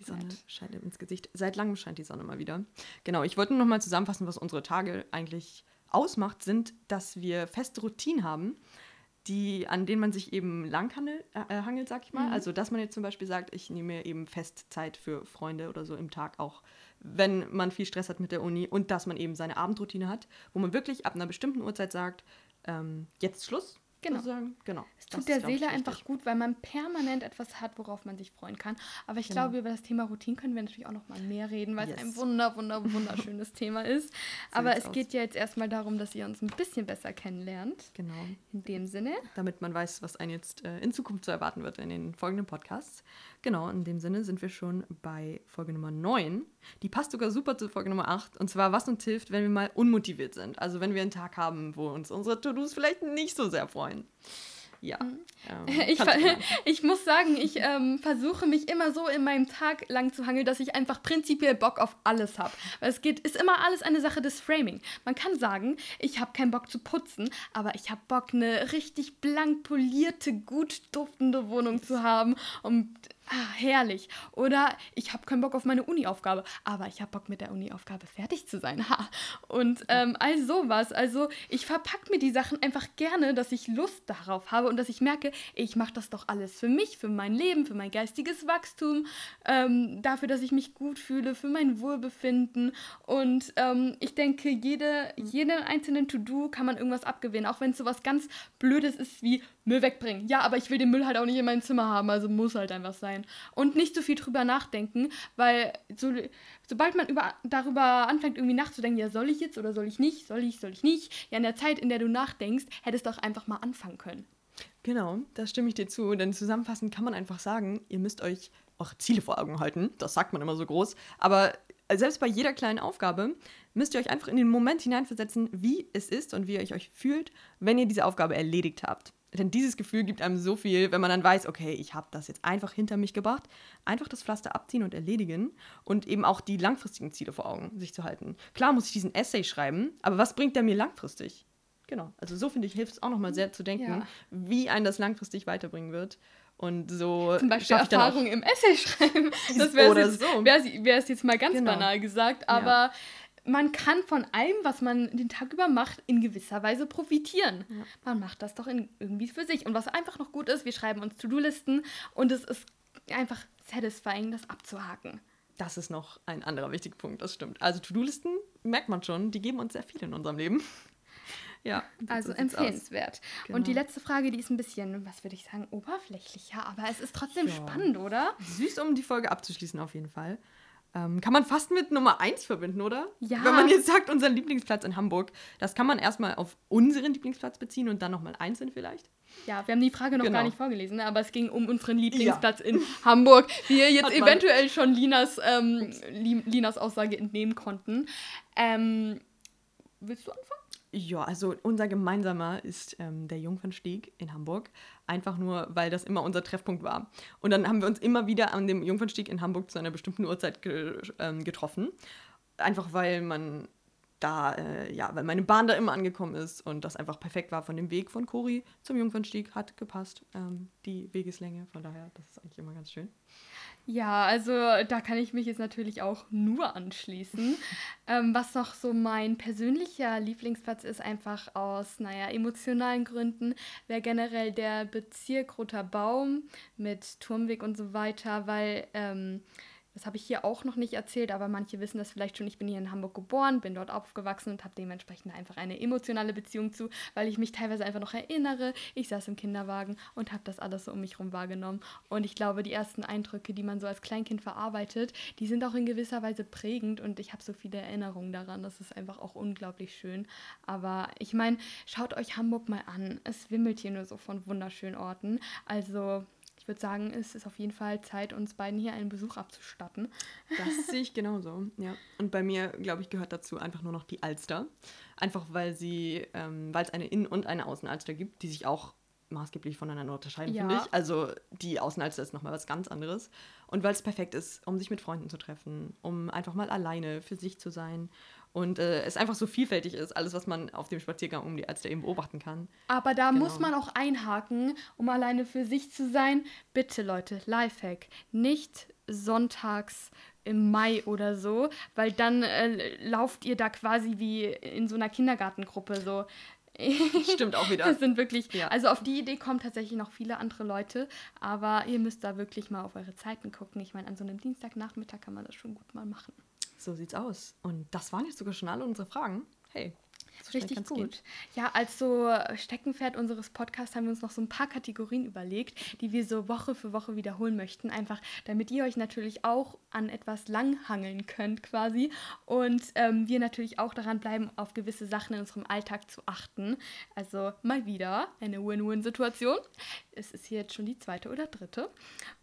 die Sonne scheint ins Gesicht. Seit langem scheint die Sonne mal wieder. Genau, ich wollte nur noch mal zusammenfassen, was unsere Tage eigentlich ausmacht, sind, dass wir feste Routinen haben, an denen man sich eben langhangelt, sag ich mal. Mhm. Also, dass man jetzt zum Beispiel sagt, ich nehme mir eben fest Zeit für Freunde oder so im Tag auch, wenn man viel Stress hat mit der Uni und dass man eben seine Abendroutine hat, wo man wirklich ab einer bestimmten Uhrzeit sagt, jetzt Schluss. Genau. Genau. Es tut der Seele einfach gut, weil man permanent etwas hat, worauf man sich freuen kann. Aber ich glaube, über das Thema Routine können wir natürlich auch noch mal mehr reden, weil es ein wunderschönes Thema ist. Aber es geht ja jetzt erstmal darum, dass ihr uns ein bisschen besser kennenlernt. Genau. In dem Sinne. Damit man weiß, was einen jetzt in Zukunft zu erwarten wird in den folgenden Podcasts. Genau, in dem Sinne sind wir schon bei Folge Nummer 9. Die passt sogar super zu Folge Nummer 8. Und zwar, was uns hilft, wenn wir mal unmotiviert sind. Also wenn wir einen Tag haben, wo uns unsere To-Dos vielleicht nicht so sehr freuen. Ja. Ich muss sagen, ich versuche mich immer so in meinem Tag lang zu hangeln, dass ich einfach prinzipiell Bock auf alles habe. Es ist immer alles eine Sache des Framing. Man kann sagen, ich habe keinen Bock zu putzen, aber ich habe Bock, eine richtig blank polierte, gut duftende Wohnung zu haben und herrlich. Oder ich habe keinen Bock auf meine Uni-Aufgabe, aber ich habe Bock, mit der Uni-Aufgabe fertig zu sein. Und all sowas. Also ich verpacke mir die Sachen einfach gerne, dass ich Lust darauf habe und dass ich merke, ich mache das doch alles für mich, für mein Leben, für mein geistiges Wachstum, dafür, dass ich mich gut fühle, für mein Wohlbefinden. Und ich denke, jedem einzelnen To-Do kann man irgendwas abgewinnen, auch wenn es sowas ganz Blödes ist wie Müll wegbringen. Ja, aber ich will den Müll halt auch nicht in meinem Zimmer haben, also muss halt einfach sein. Und nicht so viel drüber nachdenken, weil sobald man darüber anfängt, irgendwie nachzudenken, ja, soll ich jetzt oder soll ich nicht, ja, in der Zeit, in der du nachdenkst, hättest du auch einfach mal anfangen können. Genau, da stimme ich dir zu. Denn zusammenfassend kann man einfach sagen, ihr müsst euch auch Ziele vor Augen halten. Das sagt man immer so groß. Aber selbst bei jeder kleinen Aufgabe müsst ihr euch einfach in den Moment hineinversetzen, wie es ist und wie ihr euch fühlt, wenn ihr diese Aufgabe erledigt habt. Denn dieses Gefühl gibt einem so viel, wenn man dann weiß, okay, ich habe das jetzt einfach hinter mich gebracht. Einfach das Pflaster abziehen und erledigen und eben auch die langfristigen Ziele vor Augen sich zu halten. Klar muss ich diesen Essay schreiben, aber was bringt der mir langfristig? Genau, also so finde ich, hilft es auch nochmal sehr zu denken, wie einen das langfristig weiterbringen wird. Und so zum Beispiel Erfahrung im Essay schreiben. Das wäre es jetzt mal ganz banal gesagt, aber man kann von allem, was man den Tag über macht, in gewisser Weise profitieren. Ja. Man macht das doch irgendwie für sich. Und was einfach noch gut ist, wir schreiben uns To-Do-Listen und es ist einfach satisfying, das abzuhaken. Das ist noch ein anderer wichtiger Punkt, das stimmt. Also To-Do-Listen, merkt man schon, die geben uns sehr viel in unserem Leben. Ja, also empfehlenswert. Genau. Und die letzte Frage, die ist ein bisschen, was würde ich sagen, oberflächlicher, aber es ist trotzdem spannend, oder? Süß, um die Folge abzuschließen auf jeden Fall. Kann man fast mit Nummer 1 verbinden, oder? Ja. Wenn man jetzt sagt, unseren Lieblingsplatz in Hamburg, das kann man erstmal auf unseren Lieblingsplatz beziehen und dann nochmal einzeln vielleicht. Ja, wir haben die Frage noch gar nicht vorgelesen, aber es ging um unseren Lieblingsplatz in Hamburg, wie ihr jetzt eventuell schon Linas Aussage entnehmen konnten. Willst du anfangen? Ja, also unser gemeinsamer ist der Jungfernstieg in Hamburg. Einfach nur, weil das immer unser Treffpunkt war. Und dann haben wir uns immer wieder an dem Jungfernstieg in Hamburg zu einer bestimmten Uhrzeit getroffen. Einfach weil man da, weil meine Bahn da immer angekommen ist und das einfach perfekt war. Von dem Weg von Cori zum Jungfernstieg hat gepasst, die Wegeslänge. Von daher, das ist eigentlich immer ganz schön. Ja, also da kann ich mich jetzt natürlich auch nur anschließen. Was noch so mein persönlicher Lieblingsplatz ist, einfach aus, emotionalen Gründen, wäre generell der Bezirk Roter Baum mit Turmweg und so weiter, weil, das habe ich hier auch noch nicht erzählt, aber manche wissen das vielleicht schon, ich bin hier in Hamburg geboren, bin dort aufgewachsen und habe dementsprechend einfach eine emotionale Beziehung zu, weil ich mich teilweise einfach noch erinnere, ich saß im Kinderwagen und habe das alles so um mich rum wahrgenommen. Und ich glaube, die ersten Eindrücke, die man so als Kleinkind verarbeitet, die sind auch in gewisser Weise prägend und ich habe so viele Erinnerungen daran, das ist einfach auch unglaublich schön. Aber ich meine, schaut euch Hamburg mal an, es wimmelt hier nur so von wunderschönen Orten, also... Ich würde sagen, es ist auf jeden Fall Zeit, uns beiden hier einen Besuch abzustatten. Das sehe ich genauso, ja. Und bei mir, glaube ich, gehört dazu einfach nur noch die Alster. Einfach weil es eine Innen- und eine Außenalster gibt, die sich auch maßgeblich voneinander unterscheiden, finde ich. Also die Außenalster ist nochmal was ganz anderes. Und weil es perfekt ist, um sich mit Freunden zu treffen, um einfach mal alleine für sich zu sein. Und es einfach so vielfältig ist, alles, was man auf dem Spaziergang um die Alster eben beobachten kann. Aber da muss man auch einhaken, um alleine für sich zu sein. Bitte, Leute, Lifehack, nicht sonntags im Mai oder so, weil dann lauft ihr da quasi wie in so einer Kindergartengruppe so. Stimmt auch wieder. Das sind wirklich, also auf die Idee kommen tatsächlich noch viele andere Leute, aber ihr müsst da wirklich mal auf eure Zeiten gucken. Ich meine, an so einem Dienstagnachmittag kann man das schon gut mal machen. So sieht's aus. Und das waren jetzt sogar schon alle unsere Fragen. Hey, so richtig gut. Gehen. Ja, als so Steckenpferd unseres Podcasts haben wir uns noch so ein paar Kategorien überlegt, die wir so Woche für Woche wiederholen möchten. Einfach, damit ihr euch natürlich auch an etwas langhangeln könnt quasi. Und wir natürlich auch daran bleiben, auf gewisse Sachen in unserem Alltag zu achten. Also mal wieder eine Win-Win-Situation. Es ist hier jetzt schon die zweite oder dritte.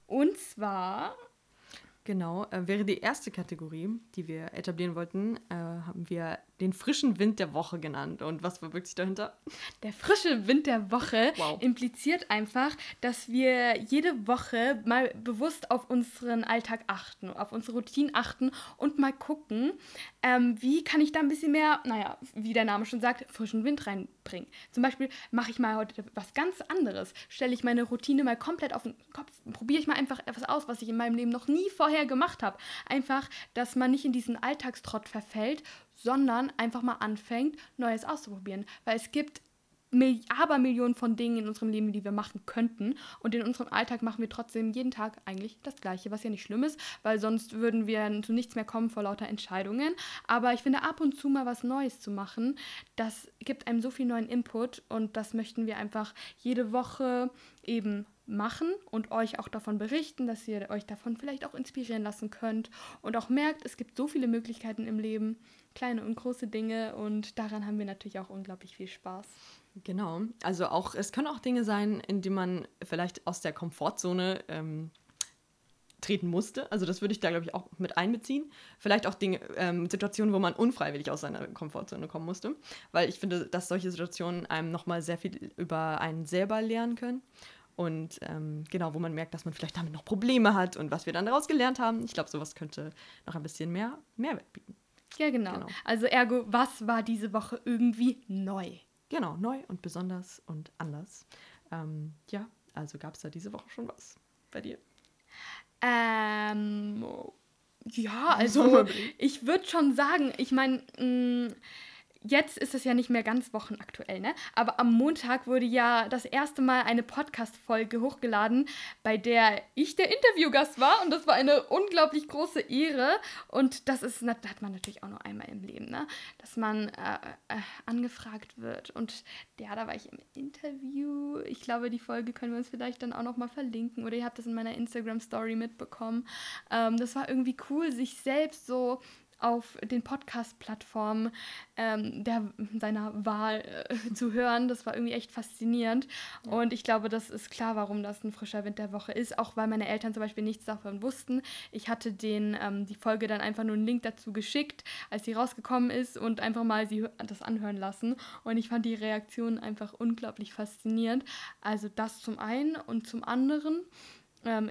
Und zwar... Genau, wäre die erste Kategorie, die wir etablieren wollten, haben wir den frischen Wind der Woche genannt. Und was verbirgt sich dahinter? Der frische Wind der Woche impliziert einfach, dass wir jede Woche mal bewusst auf unseren Alltag achten, auf unsere Routinen achten und mal gucken, wie kann ich da ein bisschen mehr, wie der Name schon sagt, frischen Wind reinbringen. Zum Beispiel mache ich mal heute was ganz anderes, stelle ich meine Routine mal komplett auf den Kopf, probiere ich mal einfach etwas aus, was ich in meinem Leben noch nie vorher gemacht habe. Einfach, dass man nicht in diesen Alltagstrott verfällt, sondern einfach mal anfängt, Neues auszuprobieren. Weil es gibt Abermillionen von Dingen in unserem Leben, die wir machen könnten. Und in unserem Alltag machen wir trotzdem jeden Tag eigentlich das Gleiche, was ja nicht schlimm ist, weil sonst würden wir zu nichts mehr kommen vor lauter Entscheidungen. Aber ich finde, ab und zu mal was Neues zu machen, das gibt einem so viel neuen Input und das möchten wir einfach jede Woche eben machen und euch auch davon berichten, dass ihr euch davon vielleicht auch inspirieren lassen könnt und auch merkt, es gibt so viele Möglichkeiten im Leben, kleine und große Dinge, und daran haben wir natürlich auch unglaublich viel Spaß. Genau, also auch, es können auch Dinge sein, in die man vielleicht aus der Komfortzone treten musste, also das würde ich da, glaube ich, auch mit einbeziehen. Vielleicht auch Dinge, Situationen, wo man unfreiwillig aus seiner Komfortzone kommen musste, weil ich finde, dass solche Situationen einem nochmal sehr viel über einen selber lernen können. Und genau, wo man merkt, dass man vielleicht damit noch Probleme hat und was wir dann daraus gelernt haben. Ich glaube, sowas könnte noch ein bisschen mehr Mehrwert bieten. Ja, genau. Also ergo, was war diese Woche irgendwie neu? Genau, neu und besonders und anders. Ja, also gab es da diese Woche schon was bei dir? Ja, also ich würde schon sagen, ich meine... Jetzt ist es ja nicht mehr ganz wochenaktuell, ne? Aber am Montag wurde ja das erste Mal eine Podcast-Folge hochgeladen, bei der ich der Interviewgast war. Und das war eine unglaublich große Ehre. Und das ist, das hat man natürlich auch nur einmal im Leben, ne? Dass man angefragt wird. Und ja, da war ich im Interview. Ich glaube, die Folge können wir uns vielleicht dann auch nochmal verlinken. Oder ihr habt das in meiner Instagram-Story mitbekommen. Das war irgendwie cool, sich selbst so... auf den Podcast-Plattformen seiner Wahl zu hören. Das war irgendwie echt faszinierend. Ja. Und ich glaube, das ist klar, warum das ein frischer Wind der Woche ist. Auch weil meine Eltern zum Beispiel nichts davon wussten. Ich hatte denen die Folge dann einfach nur einen Link dazu geschickt, als sie rausgekommen ist, und einfach mal sie das anhören lassen. Und ich fand die Reaktion einfach unglaublich faszinierend. Also das zum einen und zum anderen.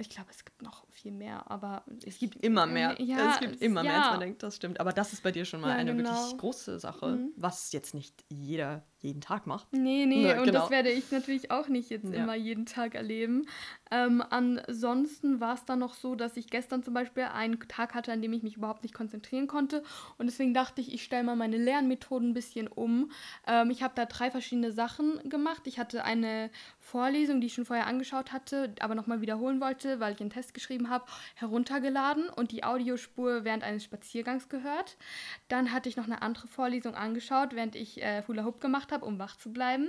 Ich glaube, es gibt noch viel mehr, aber... Es gibt immer mehr. Ja, es gibt immer mehr, als man denkt, das stimmt. Aber das ist bei dir schon mal eine wirklich große Sache, was jetzt nicht jeder jeden Tag macht. Nee, ja, und genau. Das werde ich natürlich auch nicht jetzt immer jeden Tag erleben. Ansonsten war es dann noch so, dass ich gestern zum Beispiel einen Tag hatte, an dem ich mich überhaupt nicht konzentrieren konnte. Und deswegen dachte ich, ich stelle mal meine Lernmethoden ein bisschen um. Ich habe da 3 verschiedene Sachen gemacht. Ich hatte eine Vorlesung, die ich schon vorher angeschaut hatte, aber nochmal wiederholen wollte, weil ich einen Test geschrieben habe, heruntergeladen und die Audiospur während eines Spaziergangs gehört. Dann hatte ich noch eine andere Vorlesung angeschaut, während ich Hula Hoop gemacht habe, um wach zu bleiben.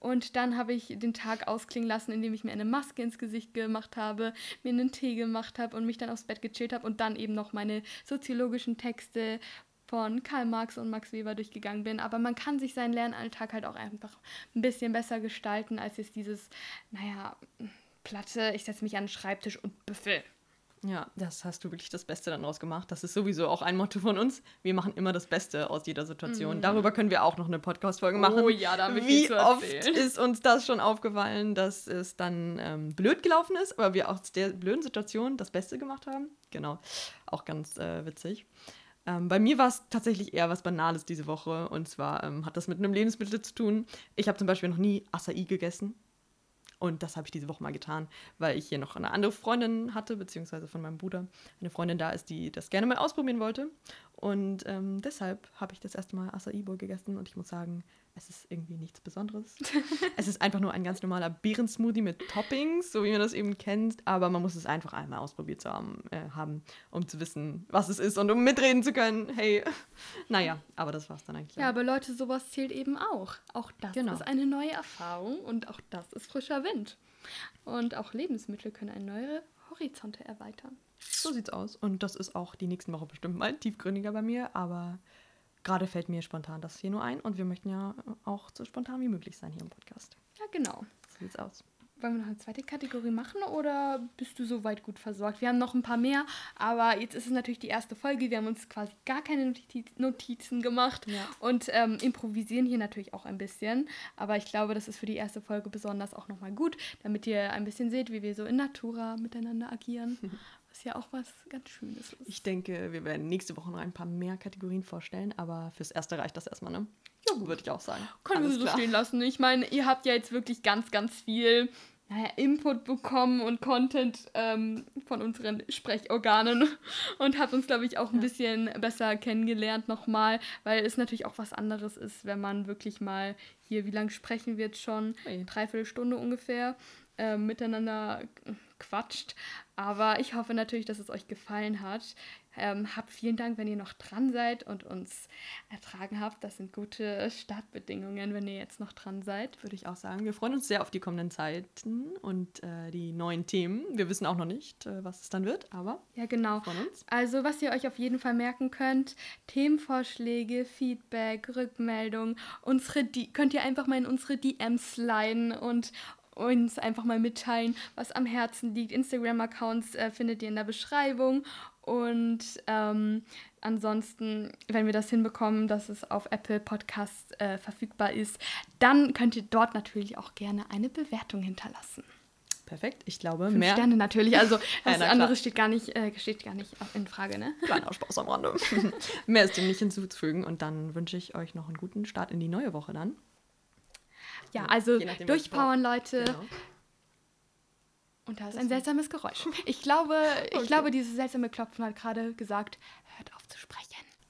Und dann habe ich den Tag ausklingen lassen, indem ich mir eine Maske ins Gesicht gemacht habe, mir einen Tee gemacht habe und mich dann aufs Bett gechillt habe und dann eben noch meine soziologischen Texte von Karl Marx und Max Weber durchgegangen bin. Aber man kann sich seinen Lernalltag halt auch einfach ein bisschen besser gestalten, als jetzt dieses, Platte, ich setze mich an den Schreibtisch und büffel. Ja, das hast du wirklich das Beste dann draus gemacht. Das ist sowieso auch ein Motto von uns. Wir machen immer das Beste aus jeder Situation. Darüber können wir auch noch eine Podcast-Folge machen. Oh ja, da habe ich viel zu erzählen. Wie oft ist uns das schon aufgefallen, dass es dann blöd gelaufen ist, aber wir aus der blöden Situation das Beste gemacht haben. Genau, auch ganz witzig. Bei mir war es tatsächlich eher was Banales diese Woche. Und zwar hat das mit einem Lebensmittel zu tun. Ich habe zum Beispiel noch nie Acai gegessen. Und das habe ich diese Woche mal getan, weil ich hier noch eine andere Freundin hatte, beziehungsweise von meinem Bruder eine Freundin da ist, die das gerne mal ausprobieren wollte. Und deshalb habe ich das erste Mal Acai Bowl gegessen und ich muss sagen, es ist irgendwie nichts Besonderes. Es ist einfach nur ein ganz normaler Beeren-Smoothie mit Toppings, so wie man das eben kennt. Aber man muss es einfach einmal ausprobiert haben, um zu wissen, was es ist und um mitreden zu können. Hey, aber das war's dann eigentlich. Ja, aber Leute, sowas zählt eben auch. Auch das ist eine neue Erfahrung und auch das ist frischer Wind. Und auch Lebensmittel können eine neue Horizonte erweitern. So sieht's aus. Und das ist auch die nächsten Woche bestimmt mal tiefgründiger bei mir, aber gerade fällt mir spontan das hier nur ein und wir möchten ja auch so spontan wie möglich sein hier im Podcast. Ja, genau. So sieht's aus. Wollen wir noch eine zweite Kategorie machen oder bist du soweit gut versorgt? Wir haben noch ein paar mehr, aber jetzt ist es natürlich die erste Folge. Wir haben uns quasi gar keine Notizen gemacht und improvisieren hier natürlich auch ein bisschen. Aber ich glaube, das ist für die erste Folge besonders auch nochmal gut, damit ihr ein bisschen seht, wie wir so in Natura miteinander agieren. Was ja auch was ganz Schönes ist. Ich denke, wir werden nächste Woche noch ein paar mehr Kategorien vorstellen, aber fürs Erste reicht das erstmal, ne? Ja, würde ich auch sagen. Können wir so stehen lassen. Ich meine, ihr habt ja jetzt wirklich ganz, ganz viel... Input bekommen und Content von unseren Sprechorganen und habe uns, glaube ich, auch ein bisschen besser kennengelernt nochmal, weil es natürlich auch was anderes ist, wenn man wirklich mal hier, wie lange sprechen wir jetzt schon? Dreiviertel Stunde ungefähr miteinander quatscht. Aber ich hoffe natürlich, dass es euch gefallen hat. Habt vielen Dank, wenn ihr noch dran seid und uns ertragen habt. Das sind gute Startbedingungen, wenn ihr jetzt noch dran seid. Würde ich auch sagen. Wir freuen uns sehr auf die kommenden Zeiten und die neuen Themen. Wir wissen auch noch nicht, was es dann wird, aber ja, genau. Von uns. Also, was ihr euch auf jeden Fall merken könnt, Themenvorschläge, Feedback, Rückmeldung, könnt ihr einfach mal in unsere DMs sliden und uns einfach mal mitteilen, was am Herzen liegt. Instagram-Accounts findet ihr in der Beschreibung. Und ansonsten, wenn wir das hinbekommen, dass es auf Apple Podcasts verfügbar ist, dann könnt ihr dort natürlich auch gerne eine Bewertung hinterlassen. Perfekt, ich glaube 5 mehr. 5 Sterne natürlich, also das andere steht gar nicht in Frage, ne? Kleiner Spaß am Rande. Mehr ist dem nicht hinzuzufügen. Und dann wünsche ich euch noch einen guten Start in die neue Woche dann. Ja, also durchpowern, Leute. Genau. Und da ist ein seltsames Geräusch. Ich glaube, dieses seltsame Klopfen hat gerade gesagt, hört auf zu sprechen.